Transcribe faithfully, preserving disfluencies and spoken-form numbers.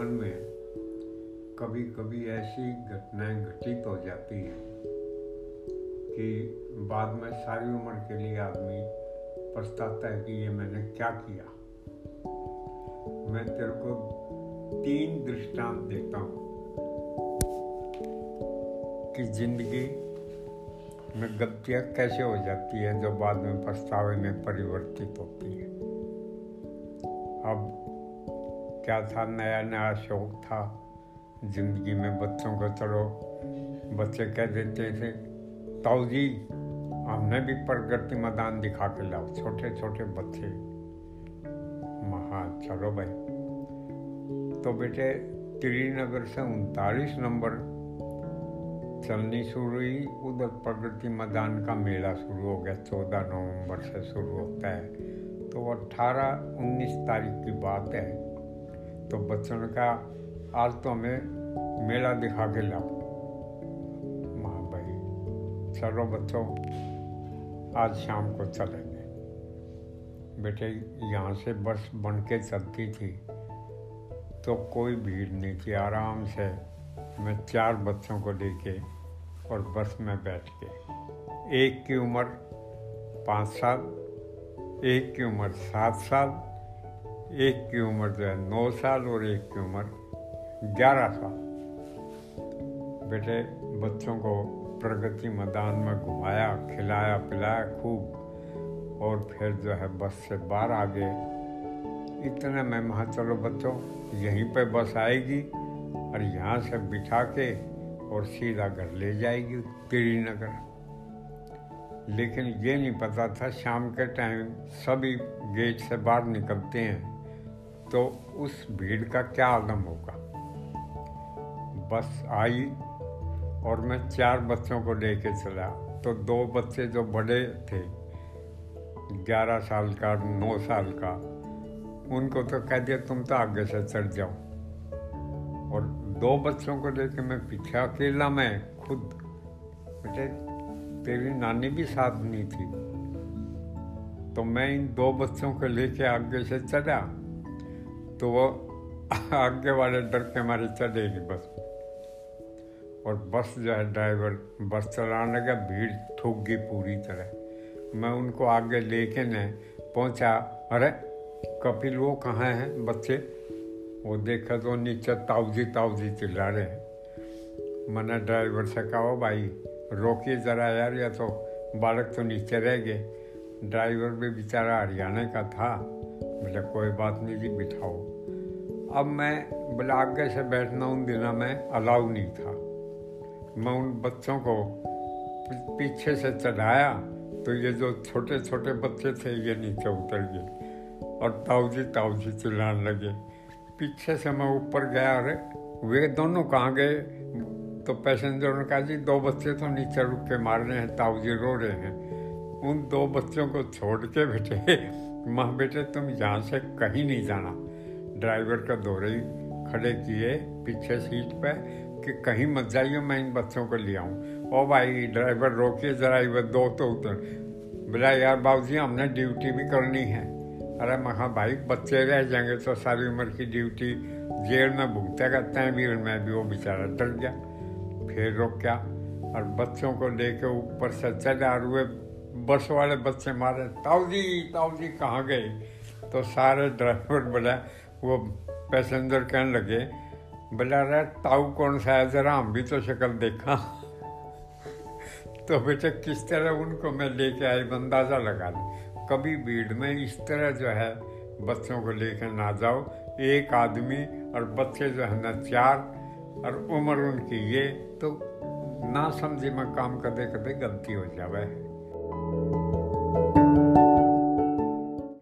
जीवन में कभी कभी ऐसी घटनाएं घटित हो जाती हैं कि बाद में सारी उम्र के लिए आदमी पछताता है कि ये मैंने क्या किया। मैं तेरे को तीन दृष्टांत देता हूँ कि जिंदगी में गलतियाँ कैसे हो जाती हैं जो बाद में पछतावे में परिवर्तित होती है। अब क्या था, नया नया शौक था जिंदगी में। बच्चों को चलो बच्चे कह देते थे ताऊ जी हमने भी प्रगति मैदान दिखा के लाओ, छोटे छोटे बच्चे। हाँ चलो भाई। तो बेटे त्रिनगर से उनतालीस नंबर चलनी शुरू हुई, उधर प्रगति मैदान का मेला शुरू हो गया। चौदह नवंबर से शुरू होता है, तो अट्ठारह उन्नीस तारीख की बात है। तो बच्चों का आज तो हमें मेला दिखा के लाओ। माँ भाई चलो बच्चों आज शाम को चलेंगे। बेटे यहाँ से बस बन के चलती थी तो कोई भीड़ नहीं थी, आराम से मैं चार बच्चों को लेके और बस में बैठ के, एक की उम्र पाँच साल, एक की उम्र सात साल, एक की उम्र जो है नौ साल और एक की उम्र ग्यारह साल। बेटे बच्चों को प्रगति मैदान में घुमाया, खिलाया पिलाया खूब, और फिर जो है बस से बाहर आ गए। इतने में वहाँ चलो बच्चों यहीं पे बस आएगी और यहाँ से बिठा के और सीधा घर ले जाएगी त्रिनगर। लेकिन ये नहीं पता था शाम के टाइम सभी गेट से बाहर निकलते हैं तो उस भीड़ का क्या आलम होगा। बस आई और मैं चार बच्चों को लेके चला, तो दो बच्चे जो बड़े थे ग्यारह साल का नौ साल का, उनको तो कह दिया तुम तो आगे से चढ़ जाओ, और दो बच्चों को लेके मैं पीछे अकेला मैं खुद। बेटे तेरी नानी भी साथ नहीं थी, तो मैं इन दो बच्चों को लेके आगे से चला तो वो आगे वाले डर के मारे चढ़ेगी बस, और बस जो है ड्राइवर बस चलाने का भीड़ ठूक गई पूरी तरह। मैं उनको आगे लेके न पहुँचा, अरे कपिल वो कहाँ हैं बच्चे, वो देखा तो नीचे ताऊजी ताऊजी चिल्ला रहे हैं। मैंने ड्राइवर से कहा भाई रोकिए ज़रा यार, या तो बालक तो नीचे रह गए। ड्राइवर भी बेचारा हरियाणा का था, बोले कोई बात नहीं जी बिठाओ। अब मैं बोला आगे से बैठना उन दिनों में अलाउ नहीं था। मैं उन बच्चों को पीछे से चढ़ाया तो ये जो छोटे छोटे बच्चे थे ये नीचे उतर गए और ताऊजी ताऊजी चिल्लाने लगे। पीछे से मैं ऊपर गया, अरे वे दोनों कहाँ गए, तो पैसेंजर ने कहा जी दो बच्चे तो नीचे रुक के मार रहे हैं, ताऊजी रो रहे हैं। उन दो बच्चों को छोड़ के बेटे माँ बेटे तुम यहाँ से कहीं नहीं जाना। ड्राइवर का दोरे खड़े किए पीछे सीट पे कि कहीं मत जाइए मैं इन बच्चों को ले आऊँ। ओ भाई ड्राइवर रोकिए जरा, ये दो तो उतर। बोला यार बाबू जी हमने ड्यूटी भी करनी है। अरे महा भाई बच्चे रह जाएंगे तो सारी उम्र की ड्यूटी जेल में भुगता करते हैं। भीड़ में भी वो बेचारा डर गया, फिर रोक गया और बच्चों को लेके ऊपर से चढ़ा, और हुए बस वाले बच्चे मारे ताऊजी ताऊजी कहाँ गए। तो सारे ड्राइवर बोला वो पैसेंजर कहने लगे, बोला अरे ताऊ कौन सा है जरा हम भी तो शक्ल देखा। तो बेटे किस तरह उनको मैं लेके आई अंदाज़ा लगा ली। कभी भीड़ में इस तरह जो है बच्चों को लेकर ना जाओ, एक आदमी और बच्चे जो है ना चार और उम्र उनकी ये, तो ना समझे मैं काम करते करते गलती हो जावे है।